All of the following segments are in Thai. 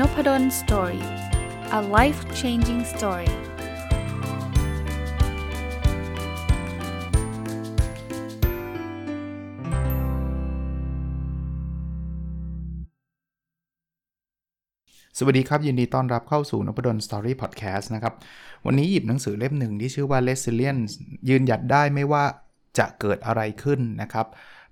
Nopadon Story. A life-changing story.สวัสดีครับยินดีต้อนรับเข้าสู่ Nopadon Story Podcast นะครับวันนี้หยิบหนังสือเล่มหนึ่งที่ชื่อว่า Resilience ยืนหยัดได้ไม่ว่าจะเกิดอะไรขึ้นนะครับ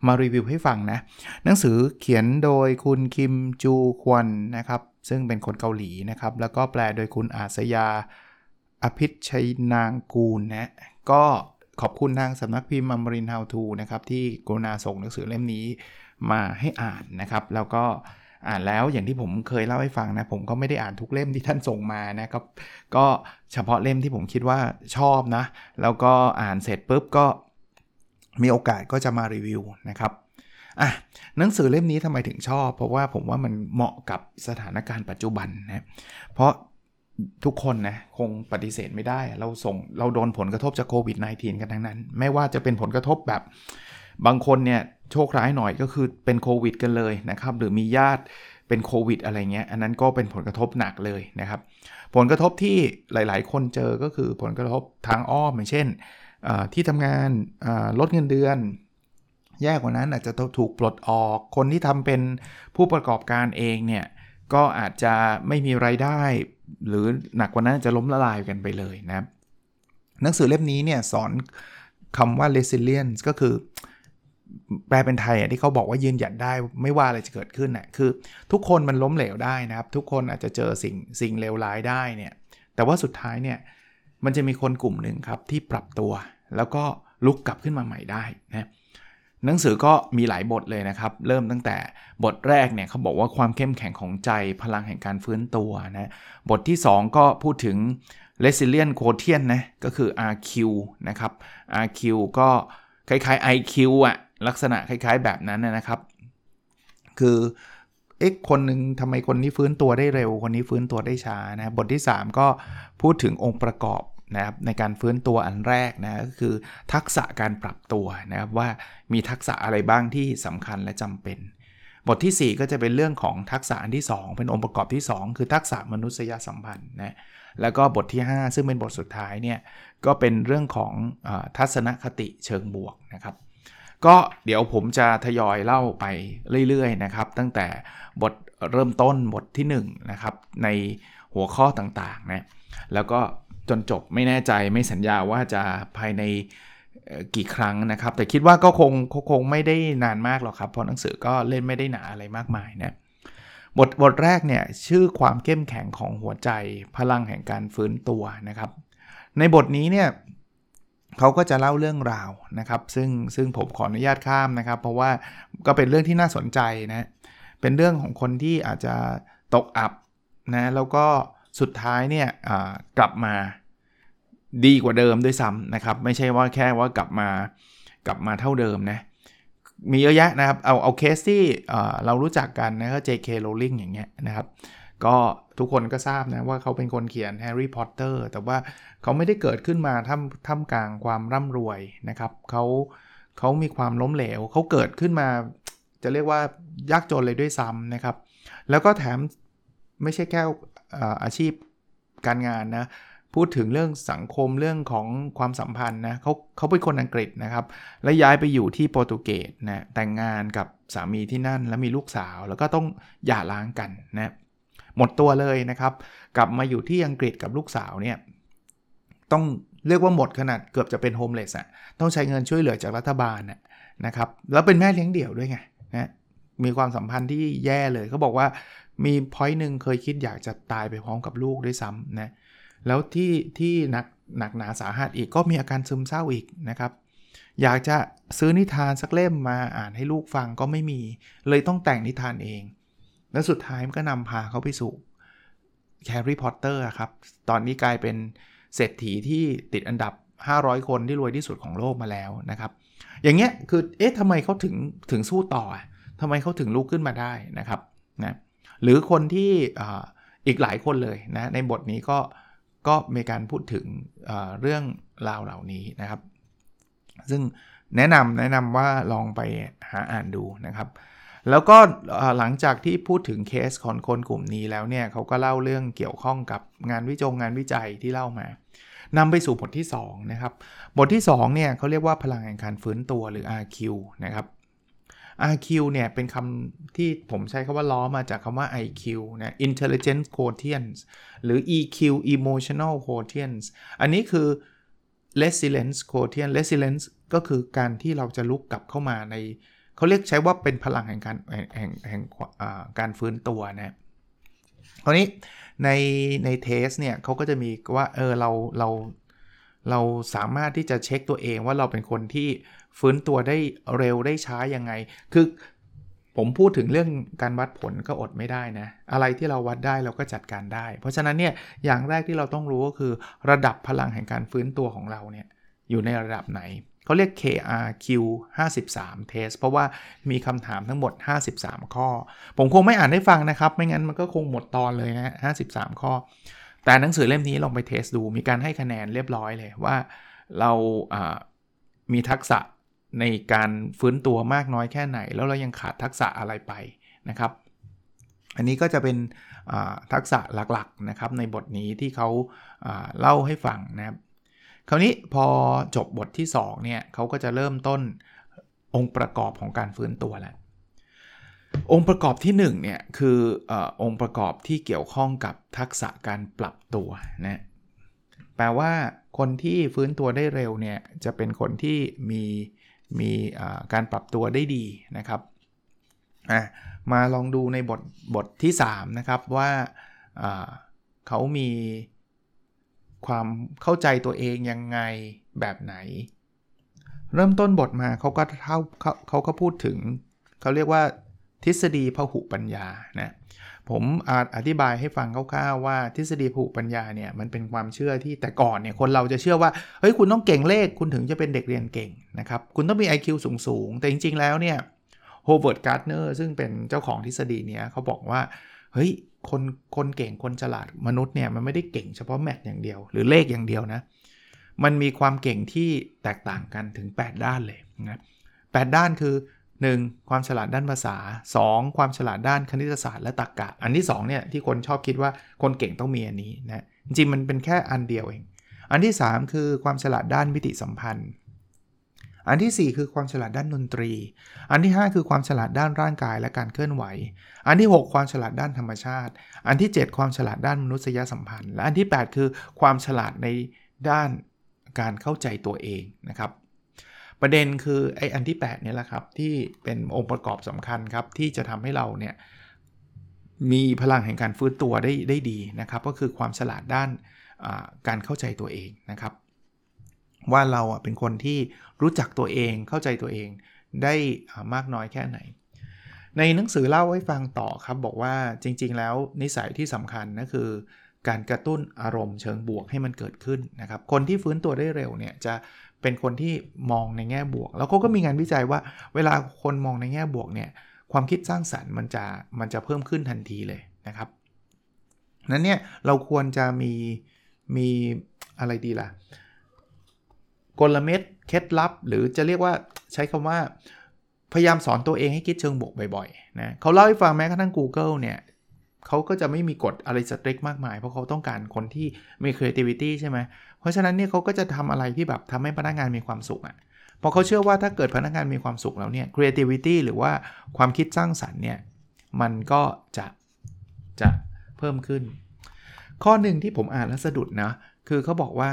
มารีวิวให้ฟังนะหนังสือเขียนโดยคุณคิมจูควันนะครับซึ่งเป็นคนเกาหลีนะครับแล้วก็แปลโดยคุณอาสยาอภิชัยนางกูลนะก็ขอบคุณทางสำนักพิมพ์อมรินทร์ How To นะครับที่กรุณาส่งหนังสือเล่มนี้มาให้อ่านนะครับแล้วก็อ่านแล้วอย่างที่ผมเคยเล่าให้ฟังนะผมก็ไม่ได้อ่านทุกเล่มที่ท่านส่งมานะครับก็เฉพาะเล่มที่ผมคิดว่าชอบนะแล้วก็อ่านเสร็จปุ๊บก็มีโอกาสก็จะมารีวิวนะครับหนังสือเล่มนี้ทำไมถึงชอบเพราะว่าผมว่ามันเหมาะกับสถานการณ์ปัจจุบันนะเพราะทุกคนนะคงปฏิเสธไม่ได้เราโดนผลกระทบจากโควิด -19 กันทั้งนั้นไม่ว่าจะเป็นผลกระทบแบบบางคนเนี่ยโชคร้ายหน่อยก็คือเป็นโควิดกันเลยนะครับหรือมีญาติเป็นโควิดอะไรเงี้ยอันนั้นก็เป็นผลกระทบหนักเลยนะครับผลกระทบที่หลายๆคนเจอก็คือผลกระทบทางอ้อมอย่างเช่นที่ทำงานลดเงินเดือนแย่กว่านั้นอาจจะถูกปลดออกคนที่ทำเป็นผู้ประกอบการเองเนี่ยก็อาจจะไม่มีรายได้หรือหนักกว่านั้นจะล้มละลายกันไปเลยนะหนังสือเล่มนี้เนี่ยสอนคำว่า resilience ก็คือแปลเป็นไทยที่เขาบอกว่ายืนหยัดได้ไม่ว่าอะไรจะเกิดขึ้นนะคือทุกคนมันล้มเหลวได้นะครับทุกคนอาจจะเจอสิ่งเลวร้ายได้เนี่ยแต่ว่าสุดท้ายเนี่ยมันจะมีคนกลุ่มหนึ่งครับที่ปรับตัวแล้วก็ลุกกลับขึ้นมาใหม่ได้นะหนังสือก็มีหลายบทเลยนะครับเริ่มตั้งแต่บทแรกเนี่ยเขาบอกว่าความเข้มแข็งของใจพลังแห่งการฟื้นตัวนะบทที่2ก็พูดถึง Resilience Quotient นะก็คือ RQ นะครับ RQ ก็คล้ายๆ IQ อะลักษณะคล้ายๆแบบนั้นนะครับคือคนนึงทำไมคนนี้ฟื้นตัวได้เร็วคนนี้ฟื้นตัวได้ช้านะบทที่3ก็พูดถึงองค์ประกอบนะครับในการฟื้นตัวอันแรกนะก็คือทักษะการปรับตัวนะครับว่ามีทักษะอะไรบ้างที่สำคัญและจำเป็นบทที่4ก็จะเป็นเรื่องของทักษะอันที่2เป็นองค์ประกอบที่2คือทักษะมนุษยสัมพันธ์นะแล้วก็บทที่5ซึ่งเป็นบทสุดท้ายเนี่ยก็เป็นเรื่องของทัศนคติเชิงบวกนะครับก็เดี๋ยวผมจะทยอยเล่าไปเรื่อยๆนะครับตั้งแต่บทเริ่มต้นบทที่1นะครับในหัวข้อต่างๆนะแล้วก็จนจบไม่แน่ใจไม่สัญญาว่าจะภายในกี่ครั้งนะครับแต่คิดว่าก็คงไม่ได้นานมากหรอกครับเพราะหนังสือก็เล่นไม่ได้หนาอะไรมากมายนะบทแรกเนี่ยชื่อความเข้มแข็งของหัวใจพลังแห่งการฟื้นตัวนะครับในบทนี้เนี่ยเขาก็จะเล่าเรื่องราวนะครับซึ่งผมขออนุญาตข้ามนะครับเพราะว่าก็เป็นเรื่องที่น่าสนใจนะเป็นเรื่องของคนที่อาจจะตกอับนะแล้วก็สุดท้ายเนี่ยกลับมาดีกว่าเดิมด้วยซ้ำนะครับไม่ใช่ว่าแค่ว่ากลับมาเท่าเดิมนะมีเยอะแยะนะครับเอาเคสที่เรารู้จักกันนะก็ JK Rowling อย่างเงี้ยนะครับก็ทุกคนก็ทราบนะว่าเขาเป็นคนเขียน Harry Potter แต่ว่าเขาไม่ได้เกิดขึ้นมาท่ามกลางความร่ำรวยนะครับเขามีความล้มเหลวเขาเกิดขึ้นมาจะเรียกว่ายากจนเลยด้วยซ้ำนะครับแล้วก็แถมไม่ใช่แค่อาชีพการงานนะพูดถึงเรื่องสังคมเรื่องของความสัมพันธ์นะเขาเป็นคนอังกฤษนะครับและย้ายไปอยู่ที่โปรตุเกสนะแต่งงานกับสามีที่นั่นแล้วมีลูกสาวแล้วก็ต้องหย่าร้างกันนะหมดตัวเลยนะครับกลับมาอยู่ที่อังกฤษกับลูกสาวเนี่ยต้องเรียกว่าหมดขนาดเกือบจะเป็นโฮมเลสอ่ะต้องใช้เงินช่วยเหลือจากรัฐบาลนะครับแล้วเป็นแม่เลี้ยงเดี่ยวด้วยไงนะมีความสัมพันธ์ที่แย่เลยเขาบอกว่ามีพอยต์นึงเคยคิดอยากจะตายไปพร้อมกับลูกด้วยซ้ำนะแล้วที่หนักหนาสาหัสอีกก็มีอาการซึมเศร้าอีกนะครับอยากจะซื้อนิทานสักเล่มมาอ่านให้ลูกฟังก็ไม่มีเลยต้องแต่งนิทานเองแล้วสุดท้ายมันก็นำพาเขาไปสู่แฮร์รี่พอตเตอร์ครับตอนนี้กลายเป็นเศรษฐีที่ติดอันดับ500คนที่รวยที่สุดของโลกมาแล้วนะครับอย่างเงี้ยคือทำไมเขาถึงสู้ต่อทำไมเขาถึงลุกขึ้นมาได้นะครับนะหรือคนที่อีกหลายคนเลยนะในบทนี้ก็มีการพูดถึงเรื่องราวเหล่านี้นะครับซึ่งแนะนำว่าลองไปหาอ่านดูนะครับ แล้วก็หลังจากที่พูดถึงเคสของคนกลุ่มนี้แล้วเนี่ยเขาก็เล่าเรื่องเกี่ยวข้องกับงานวิจัยที่เล่ามานำไปสู่บทที่2นะครับบทที่2เนี่ยเขาเรียกว่าพลังแห่งการฟื้นตัวหรือ RQ นะครับ RQ เนี่ยเป็นคำที่ผมใช้คำว่าล้อมาจากคำว่า IQ นะ Intelligence Quotient หรือ EQ Emotional Quotient อันนี้คือ Resilience Quotient Resilience ก็คือการที่เราจะลุกกลับเข้ามาในเขาเรียกใช้ว่าเป็นพลังแห่งการการฟื้นตัวนะคราวนี้ในเทสเนี่ยเขาก็จะมีว่าเราสามารถที่จะเช็คตัวเองว่าเราเป็นคนที่ฟื้นตัวได้เร็วได้ช้ายังไงคือผมพูดถึงเรื่องการวัดผลก็อดไม่ได้นะอะไรที่เราวัดได้เราก็จัดการได้เพราะฉะนั้นเนี่ยอย่างแรกที่เราต้องรู้ก็คือระดับพลังแห่งการฟื้นตัวของเราเนี่ยอยู่ในระดับไหนเขาเรียก KRQ 53 test เพราะว่ามีคำถามทั้งหมด53ข้อผมคงไม่อ่านให้ฟังนะครับไม่งั้นมันก็คงหมดตอนเลยนะ53ข้อแต่หนังสือเล่มนี้ลองไปเทสดูมีการให้คะแนนเรียบร้อยเลยว่าเรามีทักษะในการฟื้นตัวมากน้อยแค่ไหนแล้วเรายังขาดทักษะอะไรไปนะครับอันนี้ก็จะเป็นทักษะหลักๆนะครับในบทนี้ที่เขาเล่าให้ฟังนะครับคราวนี้พอจบบทที่2เนี่ยเขาก็จะเริ่มต้นองค์ประกอบของการฟื้นตัวแล้วองค์ประกอบที่1เนี่ยคือองค์ประกอบที่เกี่ยวข้องกับทักษะการปรับตัวนะแปลว่าคนที่ฟื้นตัวได้เร็วเนี่ยจะเป็นคนที่มีการปรับตัวได้ดีนะครับมาลองดูในบทที่3นะครับว่าเขามีความเข้าใจตัวเองยังไงแบบไหนเริ่มต้นบทมาเขาก็พูดถึงเขาเรียกว่าทฤษฎีพหุปัญญานะผมอธิบายให้ฟังคร่าวๆว่าทฤษฎีพหุปัญญาเนี่ยมันเป็นความเชื่อที่แต่ก่อนเนี่ยคนเราจะเชื่อว่าเฮ้ยคุณต้องเก่งเลขคุณถึงจะเป็นเด็กเรียนเก่งนะครับคุณต้องมี IQ สูงๆแต่จริงๆแล้วเนี่ยโฮเวิร์ด การ์ดเนอร์ซึ่งเป็นเจ้าของทฤษฎีเนี่ยเขาบอกว่าเฮ้ยคนเก่งคนฉลาดมนุษย์เนี่ยมันไม่ได้เก่งเฉพาะแมทอย่างเดียวหรือเลขอย่างเดียวนะมันมีความเก่งที่แตกต่างกันถึง8ด้านเลยนะ8ด้านคือ1ความฉลาดด้านภาษา2ความฉลาดด้านคณิตศาสตร์และตรรกะอันที่2เนี่ยที่คนชอบคิดว่าคนเก่งต้องมีอันนี้นะจริงๆมันเป็นแค่อันเดียวเองอันที่3คือความฉลาดด้านมิติสัมพันธ์อันที่4คือความฉลาดด้านดนตรีอันที่5คือความฉลาดด้านร่างกายและการเคลื่อนไหวอันที่6ความฉลาดด้านธรรมชาติอันที่7ความฉลาดด้านมนุษยสัมพันธ์และอันที่8คือความฉลาดในด้านการเข้าใจตัวเองนะครับประเด็นคือไอ้อันที่8เนี่ยแหละครับที่เป็นองค์ประกอบสำคัญครับที่จะทำให้เราเนี่ยมีพลังแห่งการฟื้นตัวได้ดีนะครับก็คือความฉลาดด้านการเข้าใจตัวเองนะครับว่าเราเป็นคนที่รู้จักตัวเองเข้าใจตัวเองได้มากน้อยแค่ไหนในหนังสือเล่าให้ฟังต่อครับบอกว่าจริงๆแล้วนิสัยที่สำคัญนะคือการกระตุ้นอารมณ์เชิงบวกให้มันเกิดขึ้นนะครับคนที่ฟื้นตัวได้เร็วเนี่ยจะเป็นคนที่มองในแง่บวกแล้วก็มีงานวิจัยว่าเวลาคนมองในแง่บวกเนี่ยความคิดสร้างสรรค์มันจะเพิ่มขึ้นทันทีเลยนะครับนั้นเนี่ยเราควรจะมีอะไรดีล่ะกลเม็ดเคล็ดลับหรือจะเรียกว่าใช้คำว่าพยายามสอนตัวเองให้คิดเชิงบวกบ่อยๆนะเขาเล่าให้ฟังแม้กระทั่ง Google เนี่ยเขาก็จะไม่มีกฎอะไรสตริกมากมายเพราะเขาต้องการคนที่มี creativity ใช่ไหมเพราะฉะนั้นเนี่ยเขาก็จะทำอะไรที่แบบทำให้พนักงานมีความสุขอ่ะเพราะเขาเชื่อว่าถ้าเกิดพนักงานมีความสุขแล้วเนี่ย creativity หรือว่าความคิดสร้างสรรค์เนี่ยมันก็จะเพิ่มขึ้นข้อหนึ่งที่ผมอ่านแล้วสะดุดนะคือเขาบอกว่า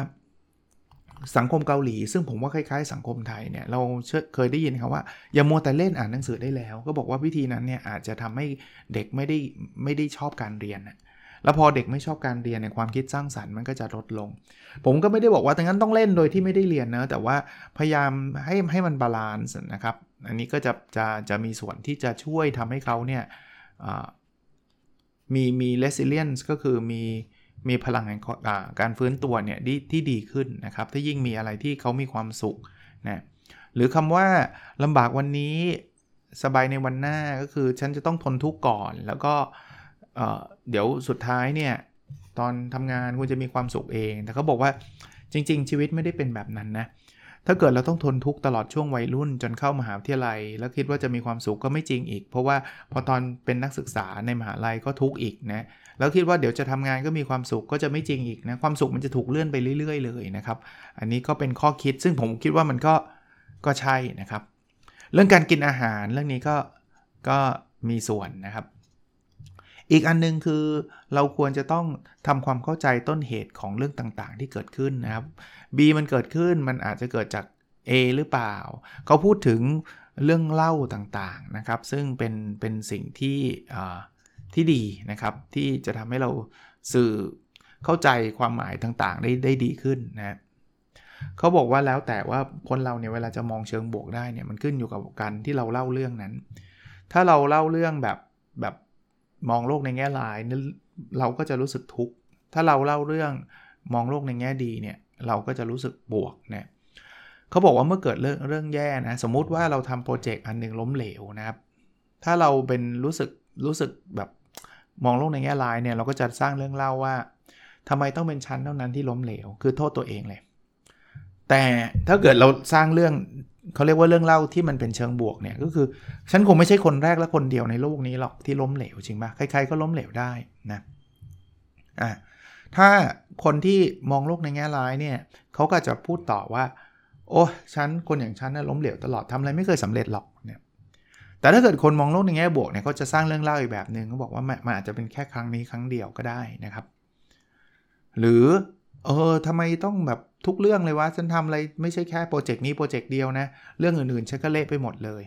สังคมเกาหลีซึ่งผมว่าคล้ายๆสังคมไทยเนี่ยเราเคยได้ยินครับว่าอย่ามัวแต่เล่นอ่านหนังสือได้แล้วก็บอกว่าวิธีนั้นเนี่ยอาจจะทำให้เด็กไม่ได้ชอบการเรียนแล้วพอเด็กไม่ชอบการเรียนในความคิดสร้างสรรค์มันก็จะลดลงผมก็ไม่ได้บอกว่าดังนั้นต้องเล่นโดยที่ไม่ได้เรียนนะแต่ว่าพยายามให้มันบาลานซ์นะครับอันนี้ก็จะมีส่วนที่จะช่วยทำให้เขาเนี่ยมี resilience ก็คือมีพลังแห่งการฟื้นตัวเนี่ยที่ดีขึ้นนะครับถ้ายิ่งมีอะไรที่เขามีความสุขนะหรือคำว่าลำบากวันนี้สบายในวันหน้าก็คือฉันจะต้องทนทุกข์ก่อนแล้วก็เดี๋ยวสุดท้ายเนี่ยตอนทำงานคุณจะมีความสุขเองแต่เขาบอกว่าจริงๆชีวิตไม่ได้เป็นแบบนั้นนะ ถ้าเกิดเราต้องทนทุกข์ตลอดช่วงวัยรุ่นจนเข้ามหาวิทยาลัยแล้วคิดว่าจะมีความสุขก็ไม่จริงอีกเพราะว่าพอตอนเป็นนักศึกษาในมหาลัยก็ทุกข์อีกนะแล้วคิดว่าเดี๋ยวจะทำงานก็มีความสุขก็จะไม่จริงอีกนะความสุขมันจะถูกเลื่อนไปเรื่อยๆเลยนะครับอันนี้ก็เป็นข้อคิดซึ่งผมคิดว่ามันก็ใช่นะครับเรื่องการกินอาหารเรื่องนี้ก็มีส่วนนะครับอีกอันนึงคือเราควรจะต้องทำความเข้าใจต้นเหตุของเรื่องต่างๆที่เกิดขึ้นนะครับ B มันเกิดขึ้นมันอาจจะเกิดจาก A หรือเปล่าเขาพูดถึงเรื่องเล่าต่างๆนะครับซึ่งเป็นสิ่งที่ดีนะครับที่จะทำให้เราสื่อเข้าใจความหมายต่างๆได้ดีขึ้นนะเขาบอกว่าแล้วแต่ว่าคนเราเนี่ยเวลาจะมองเชิงบวกได้เนี่ยมันขึ้นอยู่กับการที่เราเล่าเรื่องนั้นถ้าเราเล่าเรื่องแบบมองโลกในแง่ร้ายเราก็จะรู้สึกทุกข์ถ้าเราเล่าเรื่องมองโลกในแง่ดีเนี่ยเราก็จะรู้สึกบวกนะเขาบอกว่าเมื่อเกิดเรื่องแย่นะสมมุติว่าเราทำโปรเจกต์อันนึงล้มเหลวนะครับถ้าเราเป็นรู้สึกแบบมองโลกในแง่ร้ายเนี่ยเราก็จะสร้างเรื่องเล่าว่าทำไมต้องเป็นชั้นเท่านั้นที่ล้มเหลวคือโทษตัวเองเลยแต่ถ้าเกิดเราสร้างเรื่องเขาเรียกว่าเรื่องเล่าที่มันเป็นเชิงบวกเนี่ยก็คือฉันคงไม่ใช่คนแรกและคนเดียวในโลกนี้หรอกที่ล้มเหลวจริงป่ะใครๆก็ล้มเหลวได้นะถ้าคนที่มองโลกในแง่ร้ายเนี่ยเขาก็จะพูดต่อว่าโอ้ฉันคนอย่างฉันน่ะล้มเหลวตลอดทำอะไรไม่เคยสำเร็จหรอกเนี่ยแต่ถ้าเกิดคนมองโลกในแง่บวกเนี่ยเขาจะสร้างเรื่องเล่าอีกแบบนึงเขาบอกว่ามันอาจจะเป็นแค่ครั้งนี้ครั้งเดียวก็ได้นะครับหรือทำไมต้องแบบทุกเรื่องเลยวะฉันทำอะไรไม่ใช่แค่โปรเจกต์นี้โปรเจกต์เดียวนะเรื่องอื่นๆฉันก็เละไปหมดเลย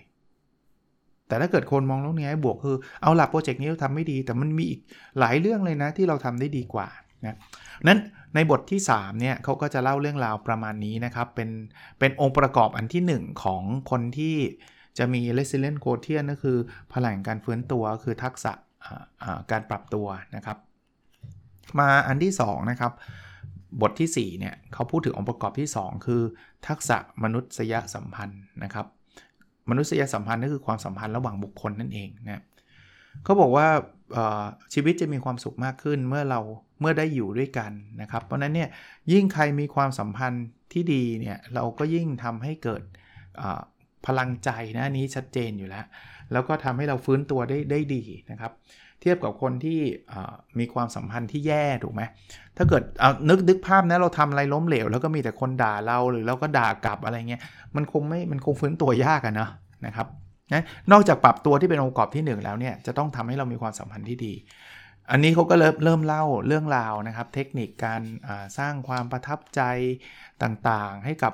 แต่ถ้าเกิดคนมองโลกในแง่บวกคือเอาล่ะโปรเจกต์นี้เราทำไม่ดีแต่มันมีอีกหลายเรื่องเลยนะที่เราทำได้ดีกว่านะนั้นในบทที่3เนี่ยเขาก็จะเล่าเรื่องราวประมาณนี้นะครับเป็นองค์ประกอบอันที่1ของคนที่จะมี Resilience Quotient ก็คือพลังการฟื้นตัวคือทักษะการปรับตัวนะครับมาอันที่2นะครับบทที่4เนี่ยเขาพูดถึงองค์ประกอบที่2คือทักษะมนุษยสัมพันธ์นะครับมนุษยสัมพันธ์ก็คือความสัมพันธ์ระหว่างบุคคลนั่นเองนะเขาบอกว่าชีวิตจะมีความสุขมากขึ้นเมื่อได้อยู่ด้วยกันนะครับเพราะนั้นเนี่ยยิ่งใครมีความสัมพันธ์ที่ดีเนี่ยเราก็ยิ่งทำให้เกิดพลังใจนะนี้ชัดเจนอยู่แล้วก็ทำให้เราฟื้นตัวได้ดีนะครับเทียบกับคนที่มีความสัมพันธ์ที่แย่ถูกไหมถ้าเกิดนึกภาพนะเราทำอะไรล้มเหลวแล้วก็มีแต่คนด่าเราหรือเราก็ด่ากลับอะไรเงี้ยมันคงฟื้นตัวยากอะนะนะครับนอกจากปรับตัวที่เป็นองค์ประกอบที่1แล้วเนี่ยจะต้องทำให้เรามีความสัมพันธ์ที่ดีอันนี้เขาก็เริ่มเล่าเรื่องราวนะครับเทคนิคการสร้างความประทับใจต่างๆให้กับ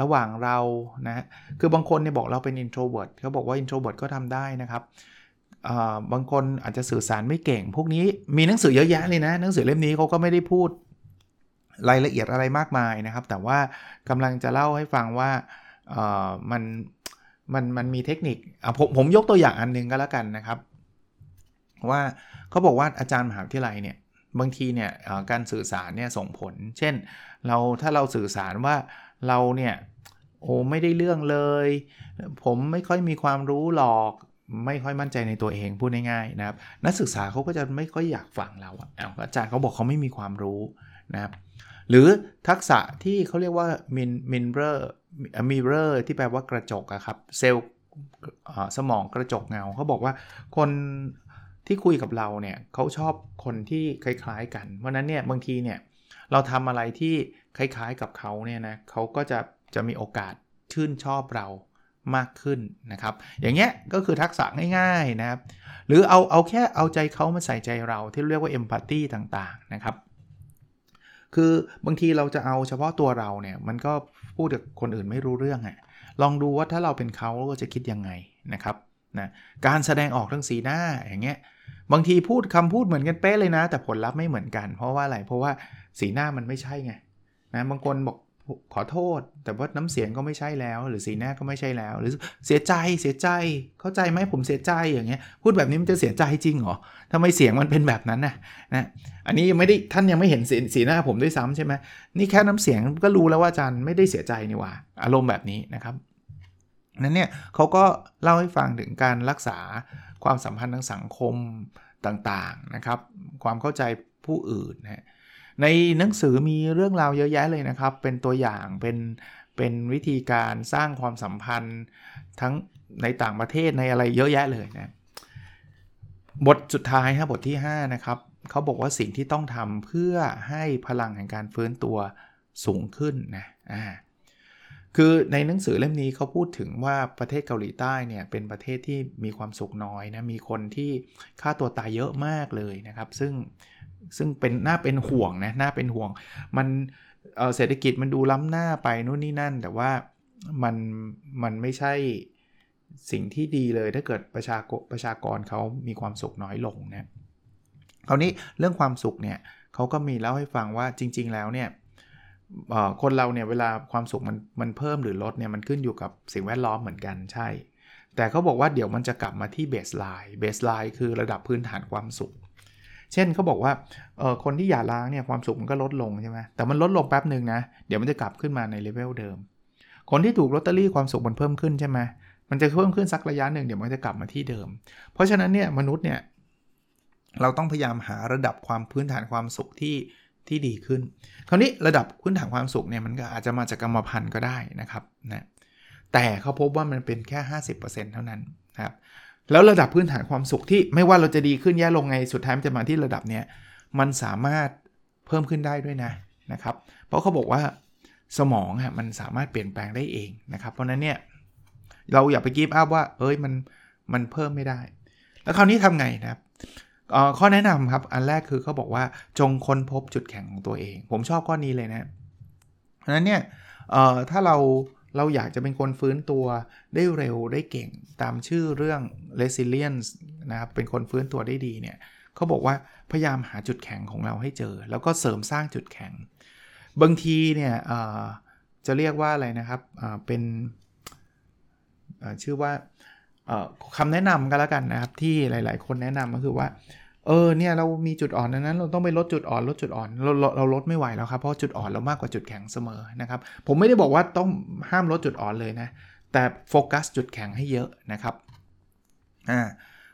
ระหว่างเรานะคือบางคนเนี่ยบอกเราเป็น introvert เขาบอกว่า introvert ก็ทำได้นะครับบางคนอาจจะสื่อสารไม่เก่งพวกนี้มีหนังสือเยอะแยะเลยนะหนังสือเล่มนี้เขาก็ไม่ได้พูดรายละเอียดอะไรมากมายนะครับแต่ว่ากำลังจะเล่าให้ฟังว่ามันมีเทคนิคผมยกตัวอย่างอันนึงก็แล้วกันนะครับว่าเขาบอกว่าอาจารย์มหาวิทยาลัยเนี่ยบางทีเนี่ยการสื่อสารเนี่ยส่งผลเช่นถ้าเราสื่อสารว่าเราเนี่ยโอ้ไม่ได้เรื่องเลยผมไม่ค่อยมีความรู้หรอกไม่ค่อยมั่นใจในตัวเองพูดง่ายๆนะครับนักศึกษาเขาก็จะไม่ค่อยอยากฟังเราอาจารย์เขาบอกเขาไม่มีความรู้นะครับหรือทักษะที่เขาเรียกว่ามิเรอร์ที่แปลว่ากระจกครับเซลล์สมองกระจกเงาเขาบอกว่าคนที่คุยกับเราเนี่ยเขาชอบคนที่คล้ายๆกันเพราะนั้นเนี่ยบางทีเนี่ยเราทำอะไรที่คล้ายๆกับเขาเนี่ยนะเขาก็จะมีโอกาสชื่นชอบเรามากขึ้นนะครับอย่างเงี้ยก็คือทักษะง่ายๆนะครับหรือเอาแค่เอาใจเขามาใส่ใจเราที่เรียกว่า empathy ต่างๆนะครับคือบางทีเราจะเอาเฉพาะตัวเราเนี่ยมันก็พูดกับคนอื่นไม่รู้เรื่องอะลองดูว่าถ้าเราเป็นเขาเราจะคิดยังไงนะครับนะการแสดงออกทางสีหน้าอย่างเงี้ยบางทีพูดคำพูดเหมือนกันเป๊ะเลยนะแต่ผลลัพธ์ไม่เหมือนกันเพราะว่าอะไรเพราะว่าสีหน้ามันไม่ใช่ไงนะบางคนบอกขอโทษแต่ว่าน้ำเสียงก็ไม่ใช่แล้วหรือสีหน้าก็ไม่ใช่แล้วหรือเสียใจเข้าใจไหมผมเสียใจอย่างเงี้ยพูดแบบนี้มันจะเสียใจจริงเหรอทำไมเสียงมันเป็นแบบนั้นนะอันนี้ยังไม่ได้ท่านยังไม่เห็นสีหน้าผมด้วยซ้ำใช่ไหมนี่แค่น้ำเสียงก็รู้แล้วว่าอาจารย์ไม่ได้เสียใจนี่หว่าอารมณ์แบบนี้นะครับนั้นเนี่ยเขาก็เล่าให้ฟังถึงการรักษาความสัมพันธ์ทางสังคมต่างๆนะครับความเข้าใจผู้อื่นนะในหนังสือมีเรื่องราวเยอะแยะเลยนะครับเป็นตัวอย่างเป็น เป็นวิธีการสร้างความสัมพันธ์ทั้งในต่างประเทศในอะไรเยอะแยะเลยนะบทสุดท้ายฮะบทที่5นะครับเขาบอกว่าสิ่งที่ต้องทำเพื่อให้พลังแห่งการฟื้นตัวสูงขึ้นนะคือในหนังสือเล่มนี้เขาพูดถึงว่าประเทศเกาหลีใต้เนี่ยเป็นประเทศที่มีความสุขน้อยนะมีคนที่ฆ่าตัวตายเยอะมากเลยนะครับซึ่งเป็นน่าเป็นห่วงนะน่าเป็นห่วงมันเศรษฐกิจมันดูล้ำหน้าไปนู่นนี่นั่นแต่ว่ามันไม่ใช่สิ่งที่ดีเลยถ้าเกิดประชากรเขามีความสุขน้อยลงนะคราวนี้เรื่องความสุขเนี่ยเขาก็มีเล่าให้ฟังว่าจริงๆแล้วเนี่ยคนเราเนี่ยเวลาความสุขมันเพิ่มหรือลดเนี่ยมันขึ้นอยู่กับสิ่งแวดล้อมเหมือนกันใช่แต่เขาบอกว่าเดี๋ยวมันจะกลับมาที่เบสไลน์คือระดับพื้นฐานความสุขเช่นเขาบอกว่าคนที่หย่าร้างเนี่ยความสุขมันก็ลดลงใช่ไหมแต่มันลดลงแป๊บนึงนะเดี๋ยวมันจะกลับขึ้นมาในเลเวลเดิมคนที่ถูกลอตเตอรี่ความสุขมันเพิ่มขึ้นใช่ไหมมันจะเพิ่มขึ้นสักระยะนึงเดี๋ยวมันจะกลับมาที่เดิมเพราะฉะนั้นเนี่ยมนุษย์เนี่ยเราต้องพยายามหาระดับความพื้นฐานความสุขที่ดีขึ้นคราวนี้ระดับพื้นฐานความสุขเนี่ยมันก็อาจจะมาจากกรรมพันธุ์ก็ได้นะครับนะแต่เขาพบว่ามันเป็นแค่ 50% เท่านั้นนะครับแล้วระดับพื้นฐานความสุขที่ไม่ว่าเราจะดีขึ้นแย่ลงไงสุดท้ายมันจะมาที่ระดับเนี้ยมันสามารถเพิ่มขึ้นได้ด้วยนะครับเพราะเขาบอกว่าสมองฮะมันสามารถเปลี่ยนแปลงได้เองนะครับเพราะนั้นเนี่ยเราอย่าไปกีฟอัพว่ามันเพิ่มไม่ได้แล้วคราวนี้ทำไงนะครับข้อแนะนำครับอันแรกคือเขาบอกว่าจงค้นพบจุดแข็งของตัวเองผมชอบข้อนี้เลยนะเพราะฉะนั้นเนี่ยถ้าเราอยากจะเป็นคนฟื้นตัวได้เร็วได้เก่งตามชื่อเรื่อง Resilience นะครับเป็นคนฟื้นตัวได้ดีเนี่ยเขาบอกว่าพยายามหาจุดแข็งของเราให้เจอแล้วก็เสริมสร้างจุดแข็งบางทีเนี่ยจะเรียกว่าอะไรนะครับเป็นชื่อว่าคำแนะนำกันแล้วกันนะครับที่หลายๆคนแนะนำก็คือว่าเนี่ยเรามีจุดอ่อนนั้นเราต้องไปลดจุดอ่อนเราลดไม่ไหวแล้วครับเพราะจุดอ่อนเรามากกว่าจุดแข็งเสมอนะครับผมไม่ได้บอกว่าต้องห้ามลดจุดอ่อนเลยนะแต่โฟกัสจุดแข็งให้เยอะนะครับ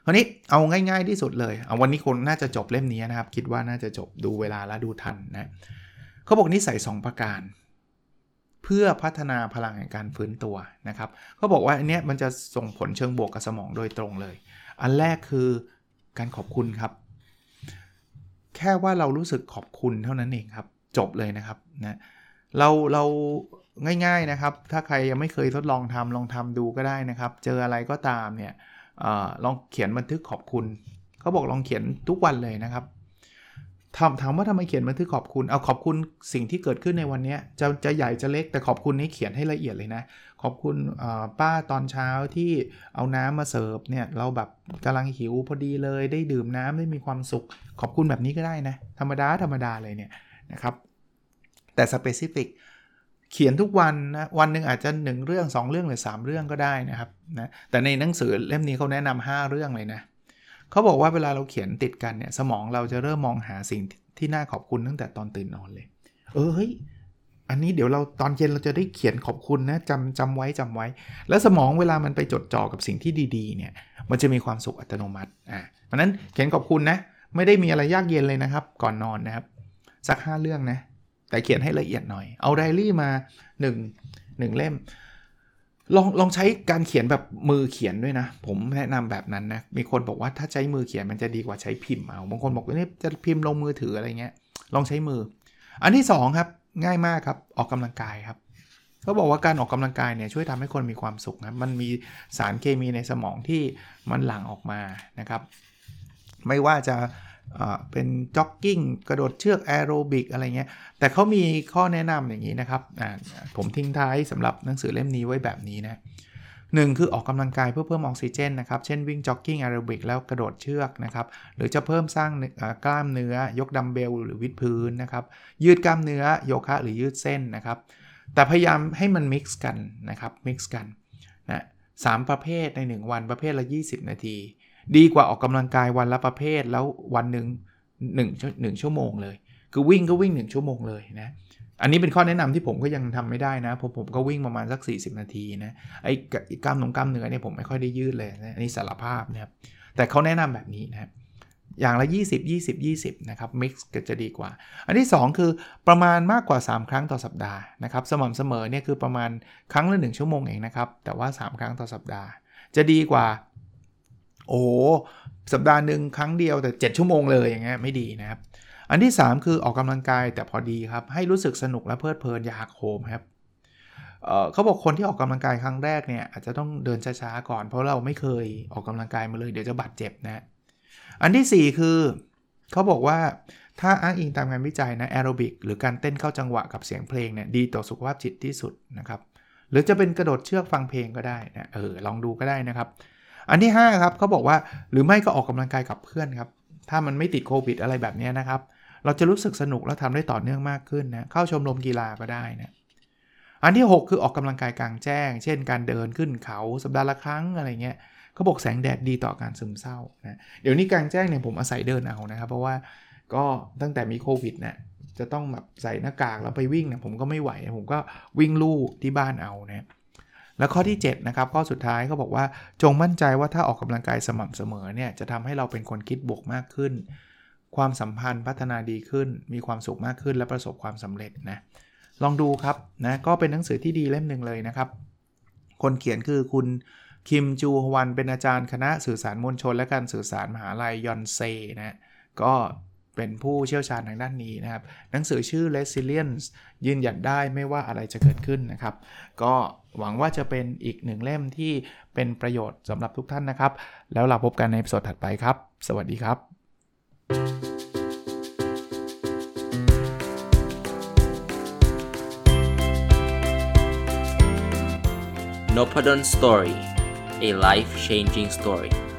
คราวนี้เอาง่ายๆที่สุดเลยวันนี้คนน่าจะจบเล่มนี้นะครับคิดว่าน่าจะจบดูเวลาและดูทันนะเขาบอกนิสัย2ประการเพื่อพัฒนาพลังแห่งการฟื้นตัวนะครับเขาบอกว่าอันเนี้ยมันจะส่งผลเชิงบวกกับสมองโดยตรงเลยอันแรกคือการขอบคุณครับแค่ว่าเรารู้สึกขอบคุณเท่านั้นเองครับจบเลยนะครับนะเราง่ายๆนะครับถ้าใครยังไม่เคยทดลองทำลองทำดูก็ได้นะครับเจออะไรก็ตามเนี่ยลองเขียนบันทึกขอบคุณเขาบอกลองเขียนทุกวันเลยนะครับถามว่าทำไมเขียนบันทึกขอบคุณเอาขอบคุณสิ่งที่เกิดขึ้นในวันนี้จะใหญ่จะเล็กแต่ขอบคุณนี้เขียนให้ละเอียดเลยนะขอบคุณป้าตอนเช้าที่เอาน้ำมาเสิร์ฟเนี่ยเราแบบกำลังหิวพอดีเลยได้ดื่มน้ำได้มีความสุขขอบคุณแบบนี้ก็ได้นะธรรมดาเลยเนี่ยนะครับแต่สเปซิฟิกเขียนทุกวันนะวันนึงอาจจะ1เรื่อง2เรื่องหรือ3เรื่องก็ได้นะครับนะแต่ในหนังสือเล่มนี้เขาแนะนำ5เรื่องเลยนะเขาบอกว่าเวลาเราเขียนติดกันเนี่ยสมองเราจะเริ่มมองหาสิ่งที่น่าขอบคุณตั้งแต่ตอนตื่นนอนเลยเฮ้ยอันนี้เดี๋ยวเราตอนเย็นเราจะได้เขียนขอบคุณนะจำไว้แล้วสมองเวลามันไปจดจ่อกับสิ่งที่ดีๆเนี่ยมันจะมีความสุขอัตโนมัติเพราะฉะนั้นเขียนขอบคุณนะไม่ได้มีอะไรยากเย็นเลยนะครับก่อนนอนนะครับสัก5เรื่องนะแต่เขียนให้ละเอียดหน่อยเอาไดอารี่มา1เล่มลองใช้การเขียนแบบมือเขียนด้วยนะผมแนะนำแบบนั้นนะมีคนบอกว่าถ้าใช้มือเขียนมันจะดีกว่าใช้พิมพ์เอาบางคนบอกว่านี่จะพิมพ์ลงมือถืออะไรเงี้ยลองใช้มืออันที่2ครับง่ายมากครับออกกำลังกายครับเขาบอกว่าการออกกำลังกายเนี่ยช่วยทำให้คนมีความสุขนะมันมีสารเคมีในสมองที่มันหลั่งออกมานะครับไม่ว่าจะเป็นจ็อกกิ้งกระโดดเชือกแอโรบิกอะไรเงี้ยแต่เขามีข้อแนะนำอย่างนี้นะครับผมทิ้งท้ายสำหรับหนังสือเล่มนี้ไว้แบบนี้นะ1คือออกกำลังกายเพื่อเพิ่มออกซิเจนนะครับเช่นวิ่งจ็อกกิ้งแอโรบิกแล้วกระโดดเชือกนะครับหรือจะเพิ่มสร้างกล้ามเนื้อยกดัมเบลหรือวิดพื้นนะครับยืดกล้ามเนื้อโยคะหรือยืดเส้นนะครับแต่พยายามให้มันมิกซ์กันนะครับมิกซ์กันนะ3ประเภทใน1วันประเภทละ20นาทีดีกว่าออกกำลังกายวันละประเภทแล้ววันหนึ่งชั่วโมงเลยคือวิ่งก็วิ่ง1ชั่วโมงเลยนะอันนี้เป็นข้อแนะนำที่ผมก็ยังทำไม่ได้นะผมก็วิ่งประมาณสัก40นาทีนะไอ้กล้ามเนื้อเนี่ยผมไม่ค่อยได้ยืดเลยนะอันนี้สารภาพนะครับแต่เขาแนะนำแบบนี้นะ อย่างละ20 นะครับมิกซ์ก็จะดีกว่าอันที่2คือประมาณมากกว่า3ครั้งต่อสัปดาห์นะครับสม่ำเสมอเนี่ยคือประมาณครั้งละ1ชั่วโมงเองนะครับแต่ว่า3ครั้งต่อสัปดาห์จะดีกว่าโอ้สัปดาห์นึงครั้งเดียวแต่7ชั่วโมงเลยอย่างเงี้ยไม่ดีนะครับอันที่3คือออกกำลังกายแต่พอดีครับให้รู้สึกสนุกและเพลิดเพลินอย่าหักโหมครับเขาบอกคนที่ออกกำลังกายครั้งแรกเนี่ยอาจจะต้องเดินช้าๆก่อนเพราะเราไม่เคยออกกำลังกายมาเลยเดี๋ยวจะบาดเจ็บนะอันที่4คือเขาบอกว่าถ้าอ้างอิงตามงานวิจัยนะแอโรบิกหรือการเต้นเข้าจังหวะกับเสียงเพลงเนี่ยดีต่อสุขภาพจิตที่สุดนะครับหรือจะเป็นกระโดดเชือกฟังเพลงก็ได้นะลองดูก็ได้นะครับอันที่5ครับเขาบอกว่าหรือไม่ก็ออกกำลังกายกับเพื่อนครับถ้ามันไม่ติดโควิดอะไรแบบนี้นะครับเราจะรู้สึกสนุกและทำได้ต่อเนื่องมากขึ้นนะเข้าชมรมกีฬาก็ได้นะอันที่6คือออกกำลังกายกลางแจ้งเช่นการเดินขึ้นเขาสัปดาห์ละครั้งอะไรเงี้ยเขาบอกแสงแดดดีต่อการซึมเศร้านะเดี๋ยวนี้กลางแจ้งเนี่ยผมอาศัยเดินเอานะครับเพราะว่าก็ตั้งแต่มีโควิดเนี่ยจะต้องแบบใส่หน้ากากแล้วไปวิ่งเนี่ยผมก็ไม่ไหวผมก็วิ่งลู่ที่บ้านเอานะแล้วข้อที่7นะครับข้อสุดท้ายเขาบอกว่าจงมั่นใจว่าถ้าออกกำลังกายสม่ำเสมอเนี่ยจะทำให้เราเป็นคนคิดบวกมากขึ้นความสัมพันธ์พัฒนาดีขึ้นมีความสุขมากขึ้นและประสบความสำเร็จนะลองดูครับนะก็เป็นหนังสือที่ดีเล่มนึงเลยนะครับคนเขียนคือคุณคิมจูฮวันเป็นอาจารย์คณะสื่อสารมวลชนและการสื่อสารมหาลัยยอนเซนะก็เป็นผู้เชี่ยวชาญทางด้านนี้นะครับหนังสือชื่อ Resilience ยืนหยัดได้ไม่ว่าอะไรจะเกิดขึ้นนะครับก็หวังว่าจะเป็นอีกหนึ่งเล่มที่เป็นประโยชน์สำหรับทุกท่านนะครับแล้วเราพบกันในเอพิโซดถัดไปครับสวัสดีครับ Nopadon Story A life-changing story